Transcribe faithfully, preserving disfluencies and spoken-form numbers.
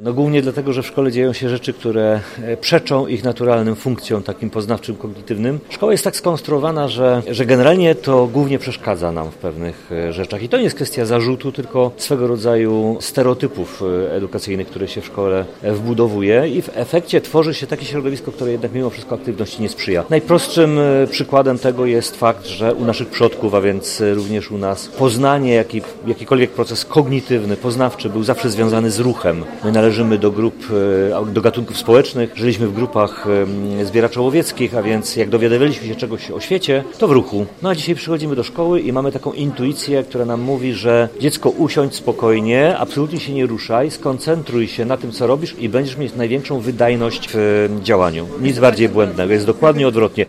No głównie dlatego, że w szkole dzieją się rzeczy, które przeczą ich naturalnym funkcjom takim poznawczym, kognitywnym. Szkoła jest tak skonstruowana, że, że generalnie to głównie przeszkadza nam w pewnych rzeczach. I to nie jest kwestia zarzutu, tylko swego rodzaju stereotypów edukacyjnych, które się w szkole wbudowuje i w efekcie tworzy się takie środowisko, które jednak mimo wszystko aktywności nie sprzyja. Najprostszym przykładem tego jest fakt, że u naszych przodków, a więc również u nas, poznanie, jaki, jakikolwiek proces kognitywny, poznawczy był zawsze związany z ruchem. My należymy do grup, do gatunków społecznych, żyliśmy w grupach zbieraczołowieckich, a więc jak dowiadywaliśmy się czegoś o świecie, to w ruchu. No a dzisiaj przychodzimy do szkoły i mamy taką intuicję, która nam mówi, że dziecko usiądź spokojnie, absolutnie się nie ruszaj, skoncentruj się na tym, co robisz i będziesz mieć największą wydajność w działaniu. Nic bardziej błędnego, jest dokładnie odwrotnie.